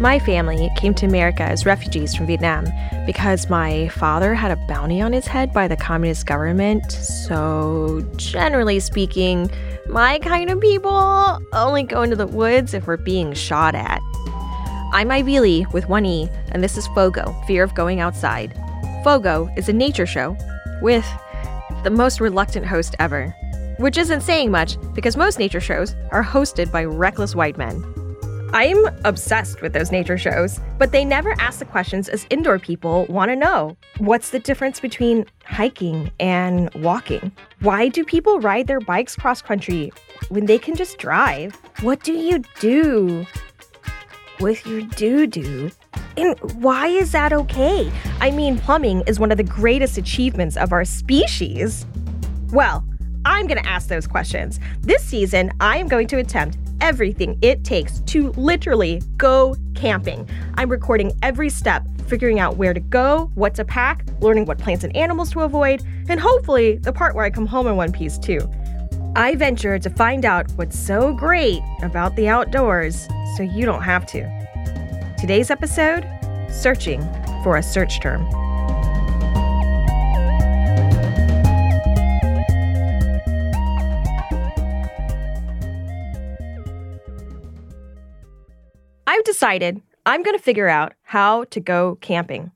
My family came to America as refugees from Vietnam because my father had a bounty on his head by the communist government. So generally speaking, my kind of people only go into the woods if we're being shot at. I'm Ivy Lee with one E, and this is FOGO, Fear of Going Outside. FOGO is a nature show with the most reluctant host ever. Which isn't saying much, because most nature shows are hosted by reckless white men. I'm obsessed with those nature shows, but they never ask the questions as indoor people want to know. What's the difference between hiking and walking? Why do people ride their bikes cross-country when they can just drive? What do you do with your doo-doo? And why is that okay? I mean, plumbing is one of the greatest achievements of our species. Well, I'm going to ask those questions. This season, I am going to attempt everything it takes to literally go camping. I'm recording every step, figuring out where to go, what to pack, learning what plants and animals to avoid, and hopefully the part where I come home in one piece too. I venture to find out what's so great about the outdoors so you don't have to. Today's episode, searching for a search term. I've decided I'm going to figure out how to go camping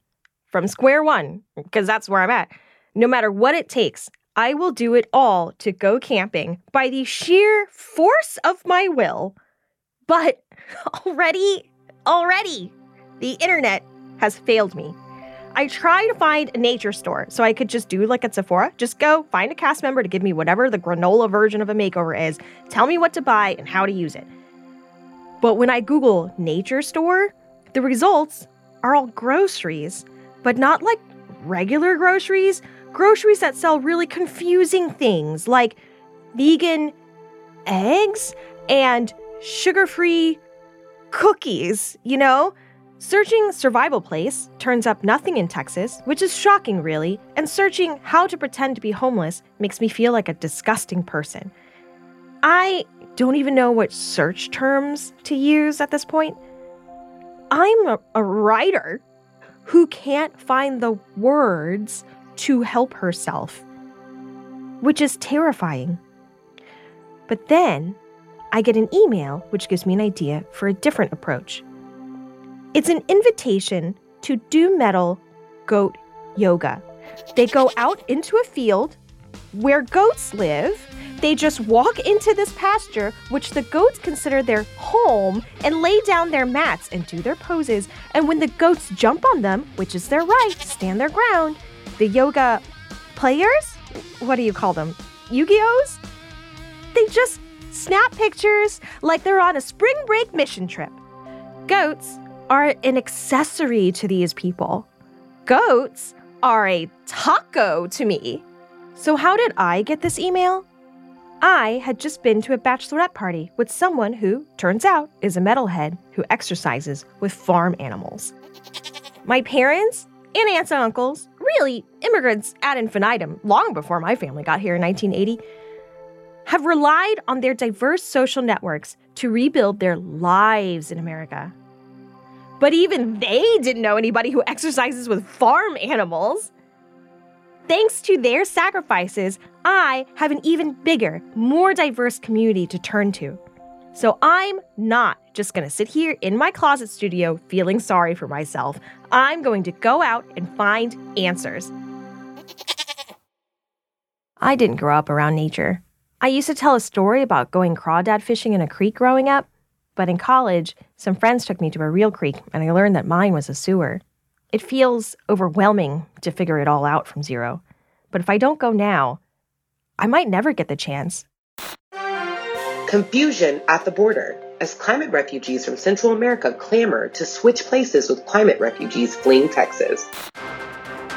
from square one, because that's where I'm at. No matter what it takes, I will do it all to go camping by the sheer force of my will. But already, the internet has failed me. I try to find a nature store so I could just do like at Sephora, just go find a cast member to give me whatever the granola version of a makeover is, tell me what to buy and how to use it. But when I Google nature store, the results are all groceries, but not like regular groceries. Groceries that sell really confusing things like vegan eggs and sugar-free cookies, you know? Searching survival place turns up nothing in Texas, which is shocking really, and searching how to pretend to be homeless makes me feel like a disgusting person. I don't even know what search terms to use at this point. I'm a writer who can't find the words to help herself, which is terrifying. But then I get an email, which gives me an idea for a different approach. It's an invitation to do metal goat yoga. They go out into a field where goats live. They just walk into this pasture, which the goats consider their home, and lay down their mats and do their poses. And when the goats jump on them, which is their right, stand their ground, the yoga players, what do you call them? Yu-Gi-Ohs? They just snap pictures like they're on a spring break mission trip. Goats are an accessory to these people. Goats are a taco to me. So how did I get this email? I had just been to a bachelorette party with someone who, turns out, is a metalhead who exercises with farm animals. My parents and aunts and uncles, really immigrants ad infinitum long before my family got here in 1980, have relied on their diverse social networks to rebuild their lives in America. But even they didn't know anybody who exercises with farm animals. Thanks to their sacrifices, I have an even bigger, more diverse community to turn to. So I'm not just going to sit here in my closet studio feeling sorry for myself. I'm going to go out and find answers. I didn't grow up around nature. I used to tell a story about going crawdad fishing in a creek growing up, but in college, some friends took me to a real creek and I learned that mine was a sewer. It feels overwhelming to figure it all out from zero. But if I don't go now, I might never get the chance. Confusion at the border as climate refugees from Central America clamor to switch places with climate refugees fleeing Texas.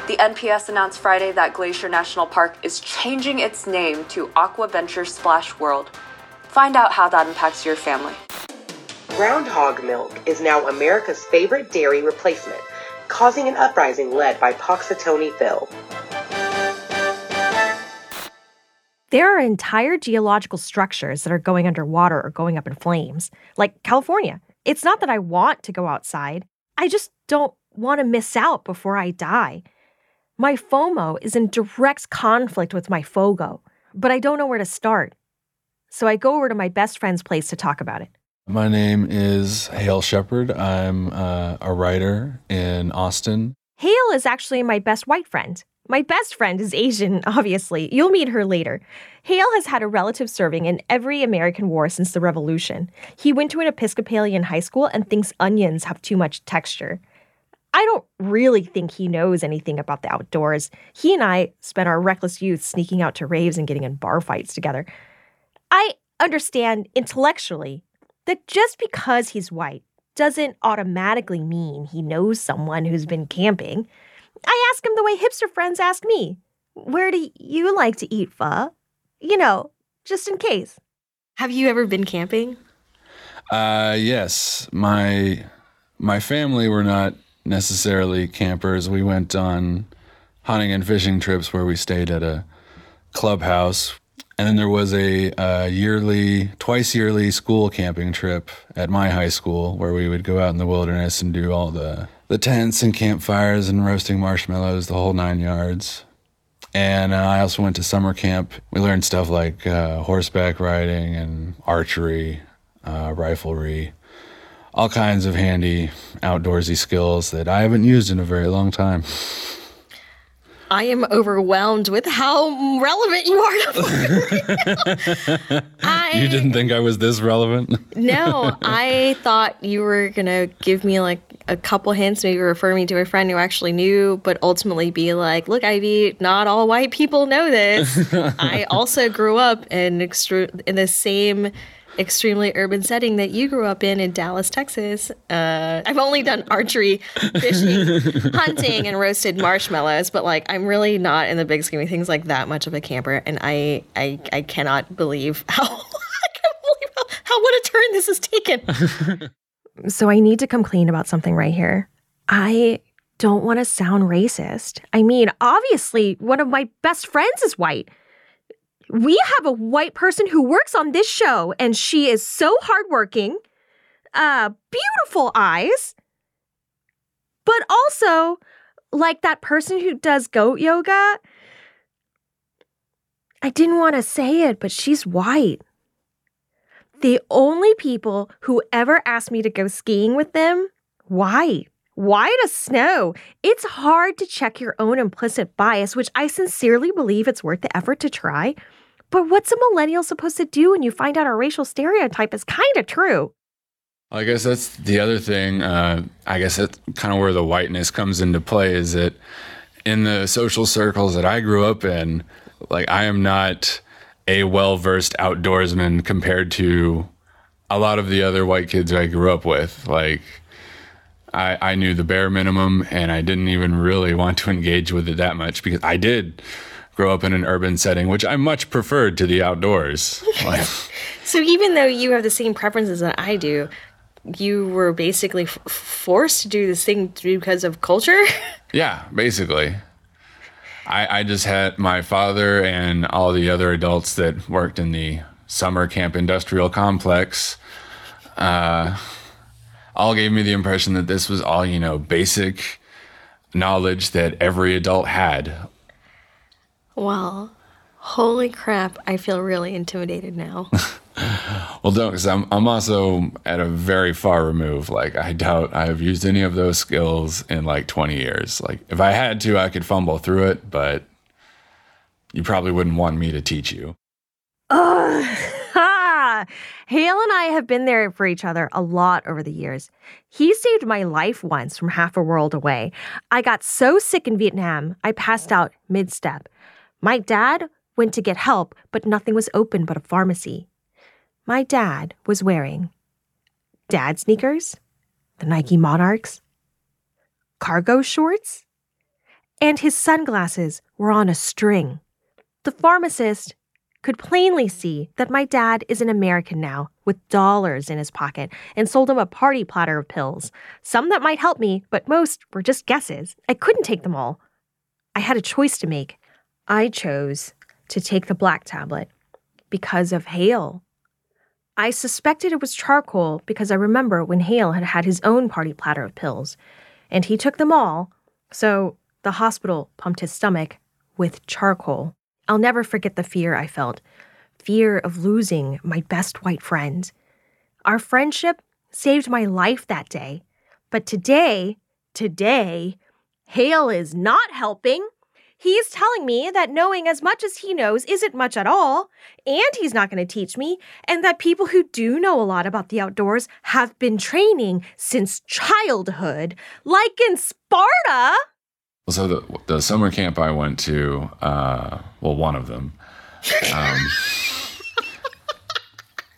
The NPS announced Friday that Glacier National Park is changing its name to Aqua Venture Splash World. Find out how that impacts your family. Groundhog milk is now America's favorite dairy replacement, causing an uprising led by Poxatoni Phil. There are entire geological structures that are going underwater or going up in flames, like California. It's not that I want to go outside. I just don't want to miss out before I die. My FOMO is in direct conflict with my FOGO, but I don't know where to start. So I go over to my best friend's place to talk about it. My name is Hale Shepherd. I'm a writer in Austin. Hale is actually my best white friend. My best friend is Asian, obviously. You'll meet her later. Hale has had a relative serving in every American war since the Revolution. He went to an Episcopalian high school and thinks onions have too much texture. I don't really think he knows anything about the outdoors. He and I spent our reckless youth sneaking out to raves and getting in bar fights together. I understand intellectually that just because he's white doesn't automatically mean he knows someone who's been camping. I ask him the way hipster friends ask me, where do you like to eat pho? You know, just in case. Have you ever been camping? Yes. My family were not necessarily campers. We went on hunting and fishing trips where we stayed at a clubhouse. And then there was a twice yearly school camping trip at my high school where we would go out in the wilderness and do all the tents and campfires and roasting marshmallows, the whole 9 yards. And I also went to summer camp. We learned stuff like horseback riding and archery, riflery, all kinds of handy outdoorsy skills that I haven't used in a very long time. I am overwhelmed with how relevant you are to right now. You didn't think I was this relevant? No, I thought you were going to give me like a couple hints, maybe refer me to a friend who actually knew, but ultimately be like, look, Ivy, not all white people know this. I also grew up in the same extremely urban setting that you grew up in Dallas, Texas. I've only done archery, fishing, hunting, and roasted marshmallows, but like I'm really not in the big scheme of things like that much of a camper, and I cannot believe how what a turn this has taken. So I need to come clean about something right here. I don't want to sound racist. I mean, obviously, one of my best friends is white. We have a white person who works on this show, and she is so hardworking, beautiful eyes, but also like that person who does goat yoga. I didn't want to say it, but she's white. The only people who ever asked me to go skiing with them, white. Why does snow? It's hard to check your own implicit bias, which I sincerely believe it's worth the effort to try. But what's a millennial supposed to do when you find out a racial stereotype is kind of true? I guess that's the other thing. I guess that's kind of where the whiteness comes into play, is that in the social circles that I grew up in, like I am not a well-versed outdoorsman compared to a lot of the other white kids I grew up with. Like, I knew the bare minimum, and I didn't even really want to engage with it that much because I did grow up in an urban setting, which I much preferred to the outdoors. Like, so even though you have the same preferences that I do, you were basically forced to do this thing because of culture? Yeah, basically. I just had my father and all the other adults that worked in the summer camp industrial complex all gave me the impression that this was all, you know, basic knowledge that every adult had. Well, holy crap, I feel really intimidated now. Well, don't, because I'm also at a very far remove. Like, I doubt I've used any of those skills in like 20 years. Like, if I had to, I could fumble through it, but you probably wouldn't want me to teach you. Hale and I have been there for each other a lot over the years. He saved my life once from half a world away. I got so sick in Vietnam, I passed out mid-step. My dad went to get help, but nothing was open but a pharmacy. My dad was wearing dad sneakers, the Nike Monarchs, cargo shorts, and his sunglasses were on a string. The pharmacist could plainly see that my dad is an American now with dollars in his pocket and sold him a party platter of pills. Some that might help me, but most were just guesses. I couldn't take them all. I had a choice to make. I chose to take the black tablet because of Hale. I suspected it was charcoal because I remember when Hale had had his own party platter of pills, and he took them all, so the hospital pumped his stomach with charcoal. I'll never forget the fear I felt, fear of losing my best white friend. Our friendship saved my life that day, but today, Hale is not helping. He's telling me that knowing as much as he knows isn't much at all, and he's not going to teach me, and that people who do know a lot about the outdoors have been training since childhood, like in Sparta. So the summer camp I went to, one of them.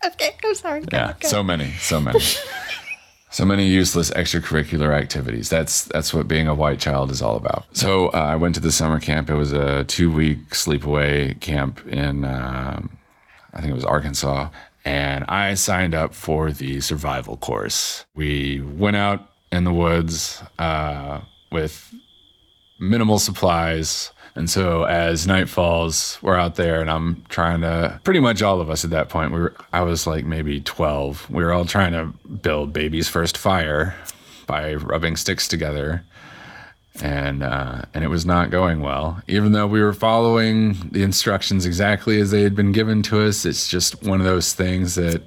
Okay, I'm sorry. Yeah, go. So many. So many useless extracurricular activities. That's what being a white child is all about. So I went to the summer camp. It was a 2-week sleepaway camp in, I think it was Arkansas. And I signed up for the survival course. We went out in the woods with minimal supplies. And so as night falls, we're out there and I'm trying to, pretty much all of us at that point, I was like maybe 12. We were all trying to build baby's first fire by rubbing sticks together. And it was not going well. Even though we were following the instructions exactly as they had been given to us, it's just one of those things that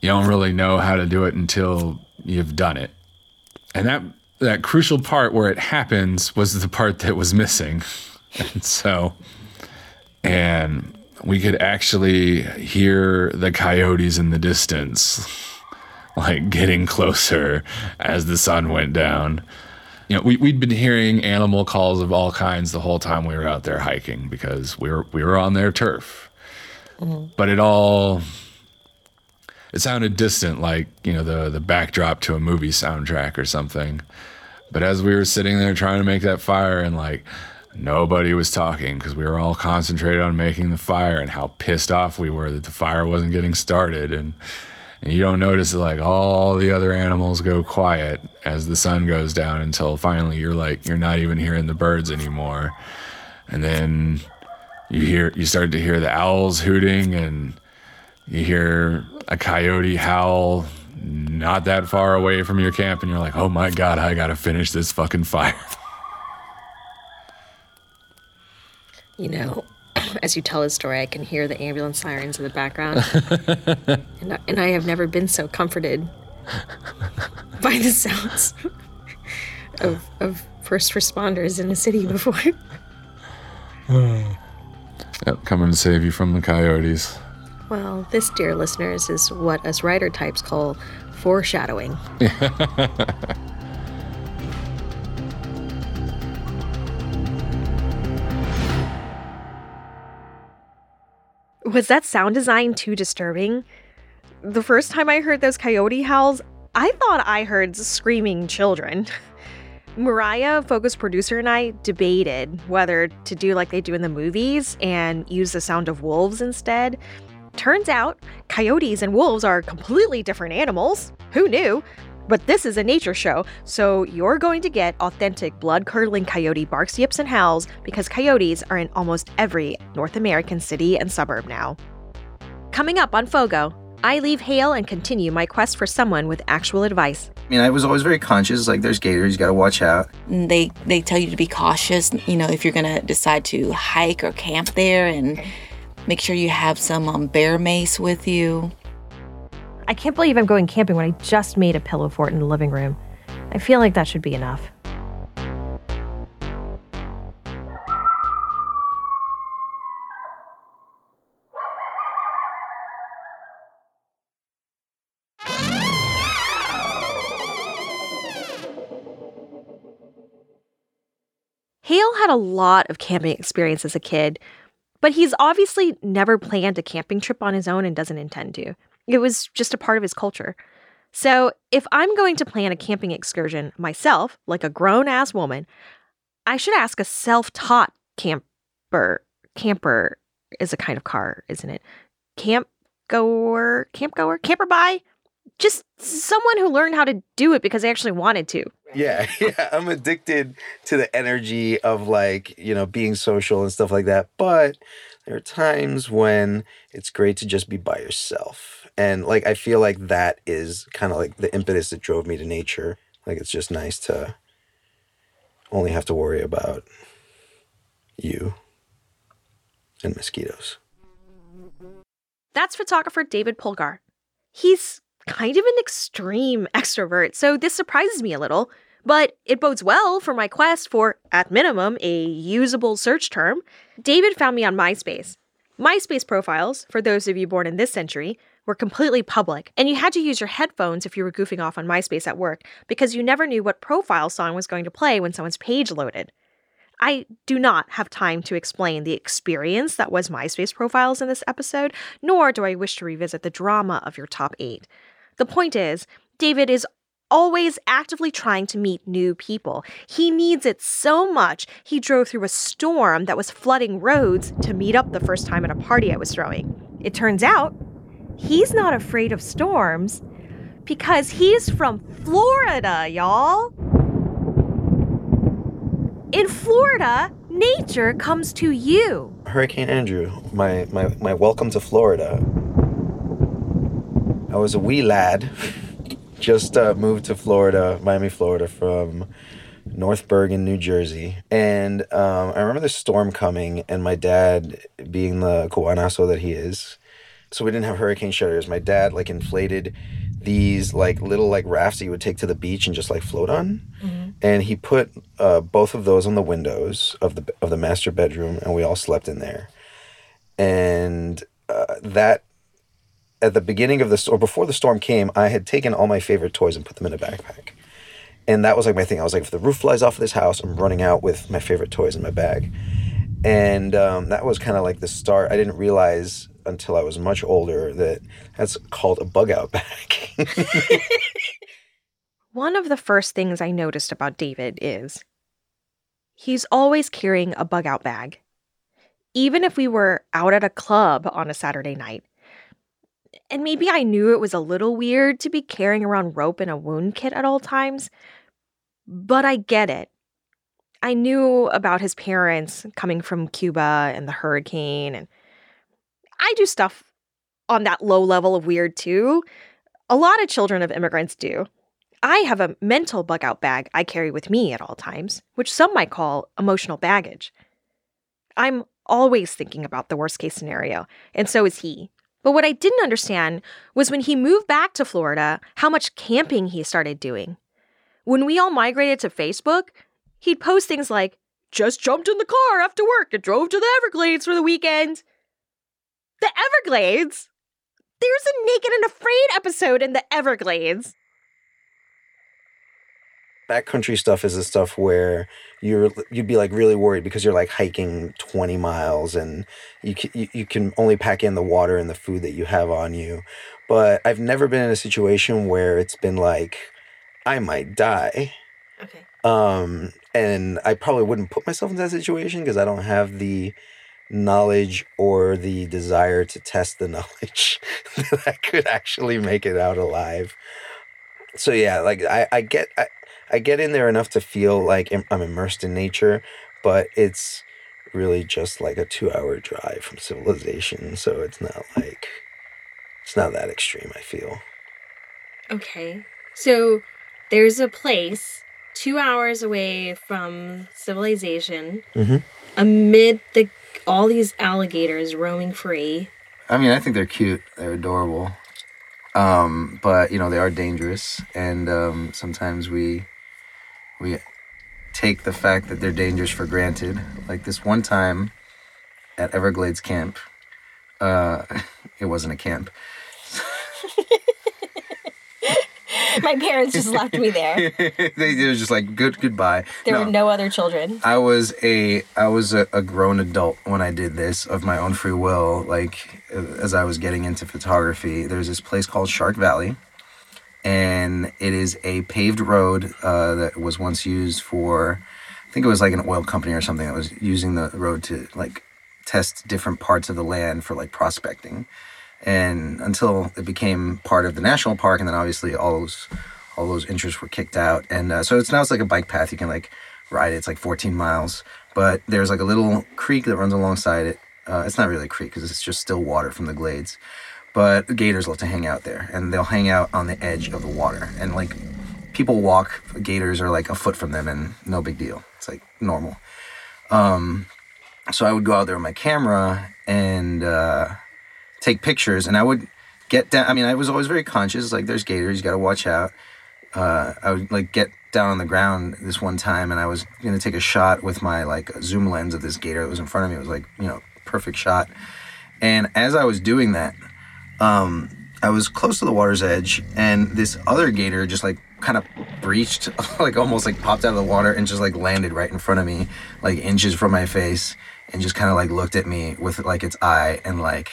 you don't really know how to do it until you've done it. And that crucial part where it happens was the part that was missing. And we could actually hear the coyotes in the distance, like getting closer as the sun went down. You know, we'd been hearing animal calls of all kinds the whole time we were out there hiking because we were on their turf. Mm-hmm. But it sounded distant, like, you know, the backdrop to a movie soundtrack or something. But as we were sitting there trying to make that fire and, like, nobody was talking because we were all concentrated on making the fire and how pissed off we were that the fire wasn't getting started. And you don't notice that, like, all the other animals go quiet as the sun goes down until finally you're, like, you're not even hearing the birds anymore. And then you start to hear the owls hooting and you hear a coyote howl not that far away from your camp, and you're like, oh my God, I gotta finish this fucking fire. You know, as you tell his story, I can hear the ambulance sirens in the background. and I have never been so comforted by the sounds of first responders in a city before. Yep, coming to save you from the coyotes. Well, this, dear listeners, is what us writer types call foreshadowing. Was that sound design too disturbing? The first time I heard those coyote howls, I thought I heard screaming children. Mariah, Fogo's producer, and I debated whether to do like they do in the movies and use the sound of wolves instead. Turns out, coyotes and wolves are completely different animals. Who knew? But this is a nature show, so you're going to get authentic blood-curdling coyote barks, yips, and howls because coyotes are in almost every North American city and suburb now. Coming up on FOGO, I leave Hale and continue my quest for someone with actual advice. I mean, I was always very conscious, like, there's gators, you gotta watch out. They tell you to be cautious, you know, if you're gonna decide to hike or camp there, and make sure you have some bear mace with you. I can't believe I'm going camping when I just made a pillow fort in the living room. I feel like that should be enough. Hale had a lot of camping experience as a kid, but he's obviously never planned a camping trip on his own and doesn't intend to. It was just a part of his culture. So if I'm going to plan a camping excursion myself, like a grown-ass woman, I should ask a self-taught camper. Camper is a kind of car, isn't it? Campgoer? Camper by? Just someone who learned how to do it because they actually wanted to. Yeah. I'm addicted to the energy of, like, you know, being social and stuff like that. But There are times when it's great to just be by yourself. And like, I feel like that is kind of like the impetus that drove me to nature. Like, it's just nice to only have to worry about you and mosquitoes. That's photographer David Polgar. He's kind of an extreme extrovert, so this surprises me a little. But it bodes well for my quest for, at minimum, a usable search term. David found me on MySpace. MySpace profiles, for those of you born in this century, were completely public, and you had to use your headphones if you were goofing off on MySpace at work, because you never knew what profile song was going to play when someone's page loaded. I do not have time to explain the experience that was MySpace profiles in this episode, nor do I wish to revisit the drama of your top 8. The point is, David is always actively trying to meet new people. He needs it so much, he drove through a storm that was flooding roads to meet up the first time at a party I was throwing. It turns out, he's not afraid of storms because he's from Florida, y'all. In Florida, nature comes to you. Hurricane Andrew, my welcome to Florida. I was a wee lad. Just moved to Florida, Miami, Florida, from North Bergen, New Jersey. And I remember the storm coming and my dad, being the Guanaso that he is, so we didn't have hurricane shutters. My dad, like, inflated these, like, little, like, rafts that you would take to the beach and just, like, float on. Mm-hmm. And he put both of those on the windows of the master bedroom, and we all slept in there. And that... At the beginning of the storm, before the storm came, I had taken all my favorite toys and put them in a backpack. And that was like my thing. I was like, if the roof flies off of this house, I'm running out with my favorite toys in my bag. And that was kind of like the start. I didn't realize until I was much older that that's called a bug out bag. One of the first things I noticed about David is he's always carrying a bug out bag. Even if we were out at a club on a Saturday night. And maybe I knew it was a little weird to be carrying around rope and a wound kit at all times, but I get it. I knew about his parents coming from Cuba and the hurricane, and I do stuff on that low level of weird too. A lot of children of immigrants do. I have a mental bug-out bag I carry with me at all times, which some might call emotional baggage. I'm always thinking about the worst-case scenario, and so is he. But what I didn't understand was when he moved back to Florida, how much camping he started doing. When we all migrated to Facebook, he'd post things like, just jumped in the car after work and drove to the Everglades for the weekend. The Everglades? There's a Naked and Afraid episode in the Everglades. Backcountry stuff is the stuff where you'd be like really worried because you're like hiking 20 miles and you can only pack in the water and the food that you have on you. But I've never been in a situation where it's been like, I might die. Okay. And I probably wouldn't put myself in that situation because I don't have the knowledge or the desire to test the knowledge that I could actually make it out alive. So yeah, like I get in there enough to feel like I'm immersed in nature, but it's really just like a 2-hour drive from civilization. So it's not that extreme, I feel. Okay. So there's a place 2 hours away from civilization, mm-hmm. amid all these alligators roaming free. I mean, I think they're cute. They're adorable. But, you know, they are dangerous. And sometimes we take the fact that they're dangerous for granted. Like this one time at Everglades Camp, it wasn't a camp. My parents just left me there. They were just like, goodbye. There were no other children. I was a grown adult when I did this of my own free will. Like, as I was getting into photography, there's this place called Shark Valley. And it is a paved road that was once used for, I think it was like an oil company or something that was using the road to like test different parts of the land for like prospecting. And until it became part of the national park, and then obviously all those interests were kicked out. And so it's now like a bike path. You can like ride it. It's like 14 miles. But there's like a little creek that runs alongside it It's not really a creek because it's just still water from the glades. But the gators love to hang out there, and they'll hang out on the edge of the water. And like people walk, gators are like a foot from them, and no big deal. It's like normal. So I would go out there with my camera and take pictures, and I would get down. I mean, I was always very conscious. Like, there's gators, you got to watch out. I would like get down on the ground this one time, and I was gonna take a shot with my like zoom lens of this gator that was in front of me. It was like, you know, perfect shot. And as I was doing that, I was close to the water's edge, and this other gator just like kind of breached, like almost like popped out of the water and just like landed right in front of me, like inches from my face, and just kind of like looked at me with like its eye, and like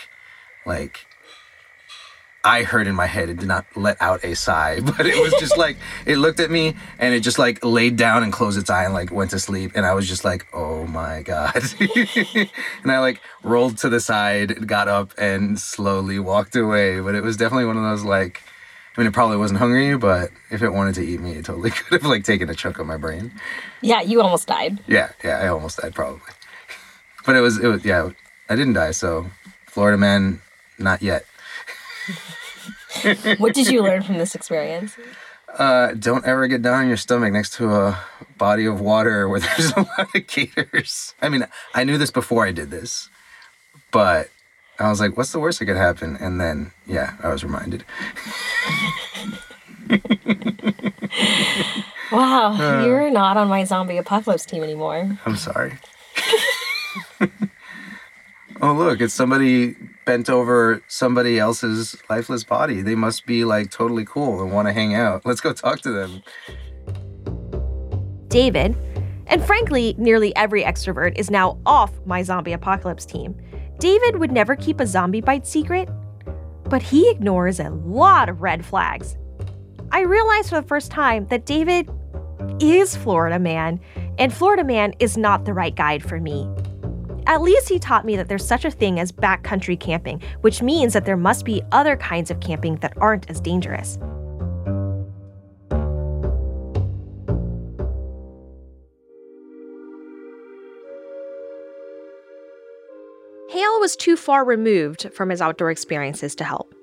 I heard in my head, it did not let out a sigh, but it was just like, it looked at me and it just like laid down and closed its eye and like went to sleep. And I was just like, oh my God. And I like rolled to the side, got up, and slowly walked away. But it was definitely one of those like, I mean, it probably wasn't hungry, but if it wanted to eat me, it totally could have like taken a chunk of my brain. Yeah, you almost died. Yeah, I almost died probably. But it was, yeah, I didn't die. So Florida man, not yet. What did you learn from this experience? Don't ever get down on your stomach next to a body of water where there's a lot of gators. I mean, I knew this before I did this, but I was like, what's the worst that could happen? And then, yeah, I was reminded. Wow, you're not on my zombie apocalypse team anymore. I'm sorry. Oh, look, it's somebody bent over somebody else's lifeless body. They must be like totally cool and want to hang out. Let's go talk to them. David, and frankly, nearly every extrovert, is now off my zombie apocalypse team. David would never keep a zombie bite secret, but he ignores a lot of red flags. I realized for the first time that David is Florida man, and Florida man is not the right guide for me. At least he taught me that there's such a thing as backcountry camping, which means that there must be other kinds of camping that aren't as dangerous. Hale was too far removed from his outdoor experiences to help.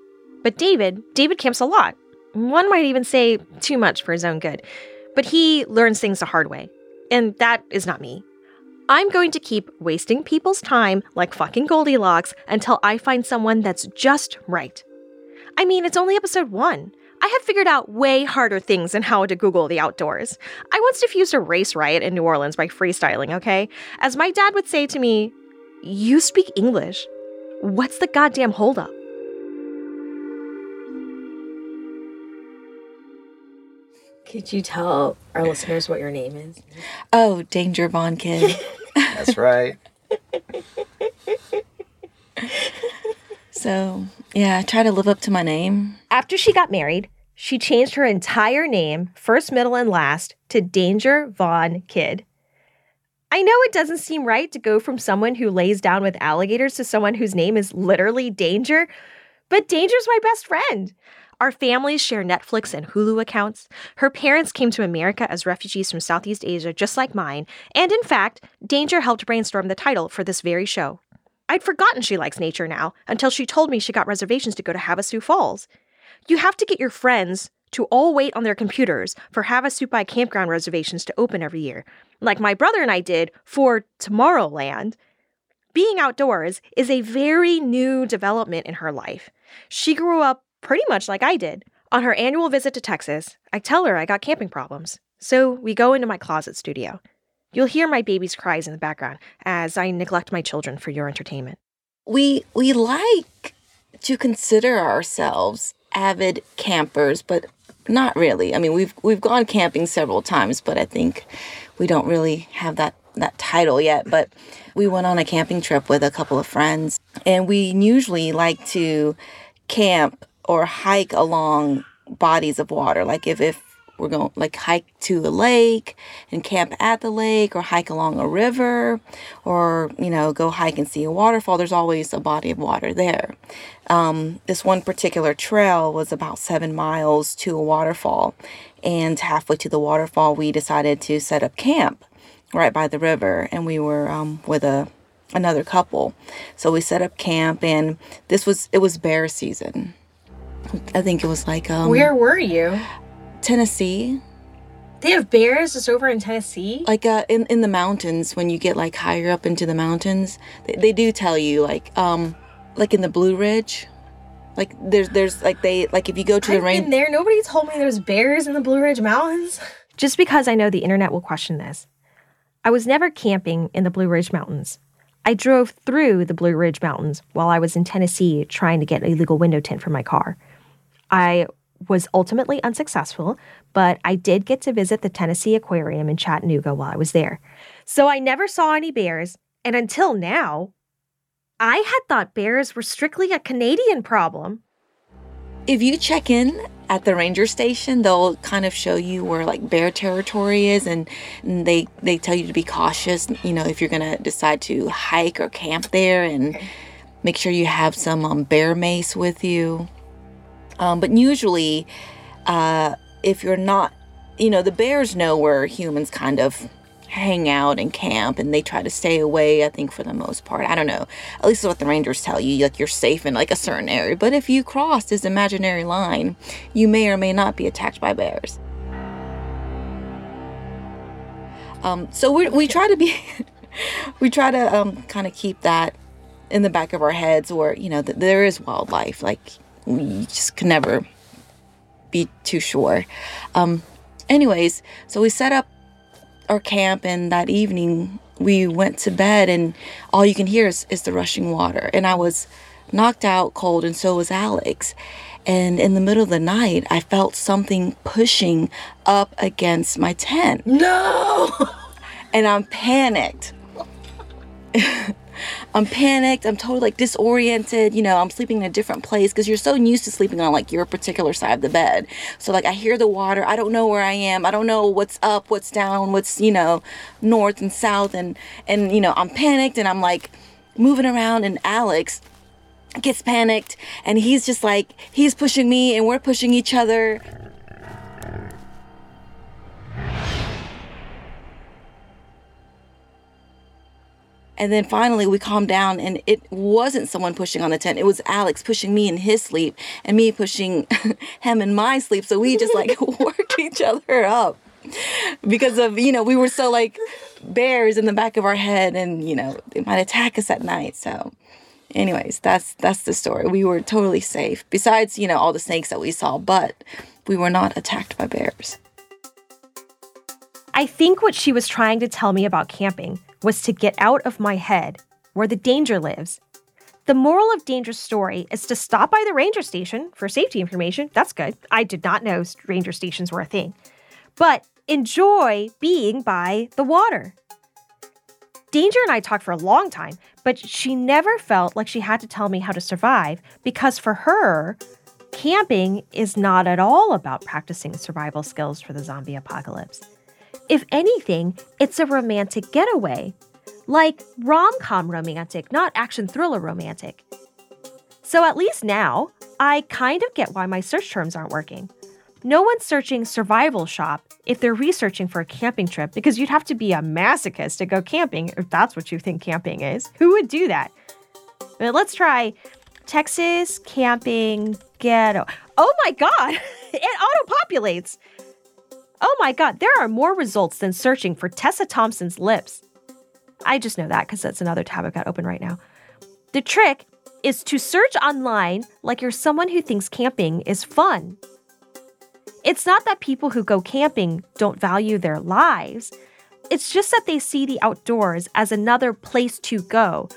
But David camps a lot. One might even say too much for his own good. But he learns things the hard way. And that is not me. I'm going to keep wasting people's time like fucking Goldilocks until I find someone that's just right. I mean, it's only episode 1. I have figured out way harder things than how to Google the outdoors. I once defused a race riot in New Orleans by freestyling, okay? As my dad would say to me, "You speak English. What's the goddamn holdup?" Could you tell our listeners what your name is? Oh, Danger Vaughn Kid. That's right. So, yeah, I try to live up to my name. After she got married, she changed her entire name, first, middle, and last, to Danger Vaughn Kid. I know it doesn't seem right to go from someone who lays down with alligators to someone whose name is literally Danger, but Danger's my best friend. Our families share Netflix and Hulu accounts. Her parents came to America as refugees from Southeast Asia, just like mine. And in fact, Danger helped brainstorm the title for this very show. I'd forgotten she likes nature now, until she told me she got reservations to go to Havasu Falls. You have to get your friends to all wait on their computers for Havasu Pai campground reservations to open every year, like my brother and I did for Tomorrowland. Being outdoors is a very new development in her life. She grew up pretty much like I did. On her annual visit to Texas, I tell her I got camping problems, so we go into my closet studio. You'll hear my baby's cries in the background as I neglect my children for your entertainment. We like to consider ourselves avid campers, but not really. I mean, we've gone camping several times, but I think we don't really have that title yet. But we went on a camping trip with a couple of friends, and we usually like to camp or hike along bodies of water. Like if we're going like hike to the lake and camp at the lake, or hike along a river, or, you know, go hike and see a waterfall, there's always a body of water there. This one particular trail was about 7 miles to a waterfall, and halfway to the waterfall, we decided to set up camp right by the river. And we were with a another couple. So we set up camp, and it was bear season. I think it was like where were you? Tennessee. They have bears just over in Tennessee? Like in the mountains, when you get like higher up into the mountains, they do tell you like in the Blue Ridge. Like there's like they like if you go to the range. I've been there. Nobody told me there's bears in the Blue Ridge Mountains. Just because I know the internet will question this. I was never camping in the Blue Ridge Mountains. I drove through the Blue Ridge Mountains while I was in Tennessee trying to get a legal window tint for my car. I was ultimately unsuccessful, but I did get to visit the Tennessee Aquarium in Chattanooga while I was there. So I never saw any bears, and until now, I had thought bears were strictly a Canadian problem. If you check in at the ranger station, they'll kind of show you where like bear territory is, and they tell you to be cautious, you know, if you're going to decide to hike or camp there, and make sure you have some bear mace with you. But usually, if you're not, you know, the bears know where humans kind of hang out and camp, and they try to stay away, I think, for the most part. I don't know. At least that's what the rangers tell you. Like, you're safe in, like, a certain area. But if you cross this imaginary line, you may or may not be attacked by bears. So we try to be... we try to kind of keep that in the back of our heads where, you know, there is wildlife. Like... we just could never be too sure. Anyways, so we set up our camp, and that evening we went to bed, and all you can hear is the rushing water. And I was knocked out cold, and so was Alex. And in the middle of the night, I felt something pushing up against my tent. No! And I'm panicked. I'm panicked. I'm totally like disoriented. You know, I'm sleeping in a different place because you're so used to sleeping on like your particular side of the bed. So like I hear the water. I don't know where I am. I don't know what's up, what's down, what's, you know, north and south. And you know, I'm panicked and I'm like moving around, and Alex gets panicked and he's just like, he's pushing me and we're pushing each other. And then finally we calmed down, and it wasn't someone pushing on the tent. It was Alex pushing me in his sleep and me pushing him in my sleep. So we just like worked each other up because of, you know, we were so like bears in the back of our head, and, you know, they might attack us at night. So anyways, that's the story. We were totally safe besides, you know, all the snakes that we saw, but we were not attacked by bears. I think what she was trying to tell me about camping was to get out of my head where the danger lives. The moral of Danger's story is to stop by the ranger station for safety information. That's good. I did not know ranger stations were a thing. But enjoy being by the water. Danger and I talked for a long time, but she never felt like she had to tell me how to survive, because for her, camping is not at all about practicing survival skills for the zombie apocalypse. If anything, it's a romantic getaway. Like rom-com romantic, not action thriller romantic. So at least now, I kind of get why my search terms aren't working. No one's searching survival shop if they're researching for a camping trip, because you'd have to be a masochist to go camping if that's what you think camping is. Who would do that? But let's try Texas camping ghetto. Oh my God, it auto-populates. Oh my God, there are more results than searching for Tessa Thompson's lips. I just know that because that's another tab I've got open right now. The trick is to search online like you're someone who thinks camping is fun. It's not that people who go camping don't value their lives. It's just that they see the outdoors as another place to go,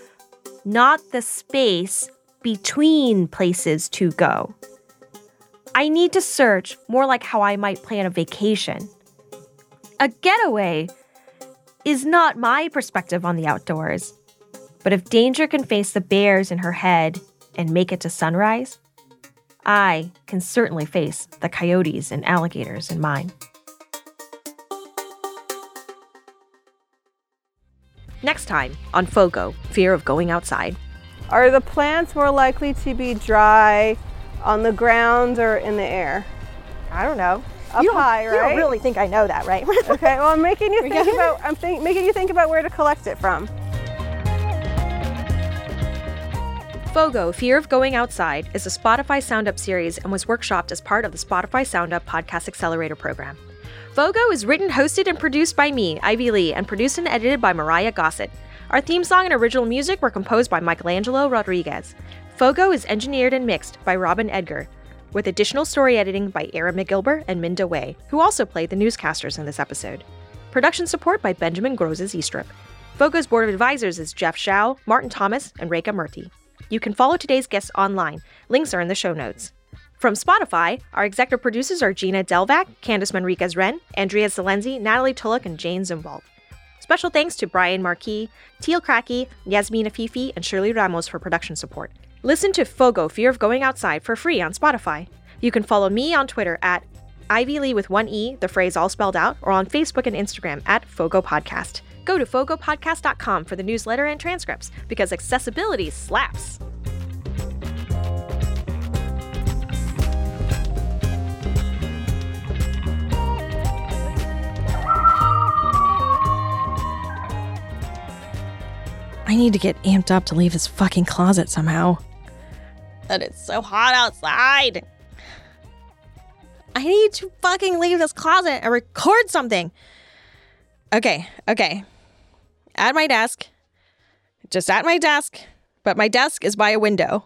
not the space between places to go. I need to search more like how I might plan a vacation. A getaway is not my perspective on the outdoors. But if Danger can face the bears in her head and make it to sunrise, I can certainly face the coyotes and alligators in mine. Next time on FOGO, Fear of Going Outside. Are the plants more likely to be dry on the ground or in the air? I don't know. Up high, right? You don't really think I know that, right? Okay, well, I'm making you think about where to collect it from. FOGO, Fear of Going Outside, is a Spotify Sound Up series and was workshopped as part of the Spotify Sound Up Podcast Accelerator program. FOGO is written, hosted, and produced by me, Ivy Lee, and produced and edited by Mariah Gossett. Our theme song and original music were composed by Michelangelo Rodriguez. FOGO is engineered and mixed by Robin Edgar, with additional story editing by Aaron McGilbert and Minda Wei, who also played the newscasters in this episode. Production support by Benjamin Grozes Eastrup. FOGO's board of advisors is Jeff Hsiao, Martin Thomas, and Reka Murthy. You can follow today's guests online. Links are in the show notes. From Spotify, our executive producers are Gina Delvac, Candice Manriquez-Wren, Andrea Zelenzi, Natalie Tulloch, and Jane Zumwalt. Special thanks to Brian Marquis, Teal Cracky, Yasmin Afifi, and Shirley Ramos for production support. Listen to FOGO, Fear of Going Outside, for free on Spotify. You can follow me on Twitter at Ivy Lee with one E, the phrase all spelled out, or on Facebook and Instagram at FOGO Podcast. Go to FOGOpodcast.com for the newsletter and transcripts, because accessibility slaps. I need to get amped up to leave this fucking closet somehow. But it's so hot outside. I need to fucking leave this closet and record something. Okay. At my desk. Just at my desk. But my desk is by a window.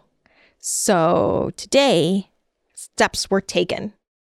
So today, steps were taken.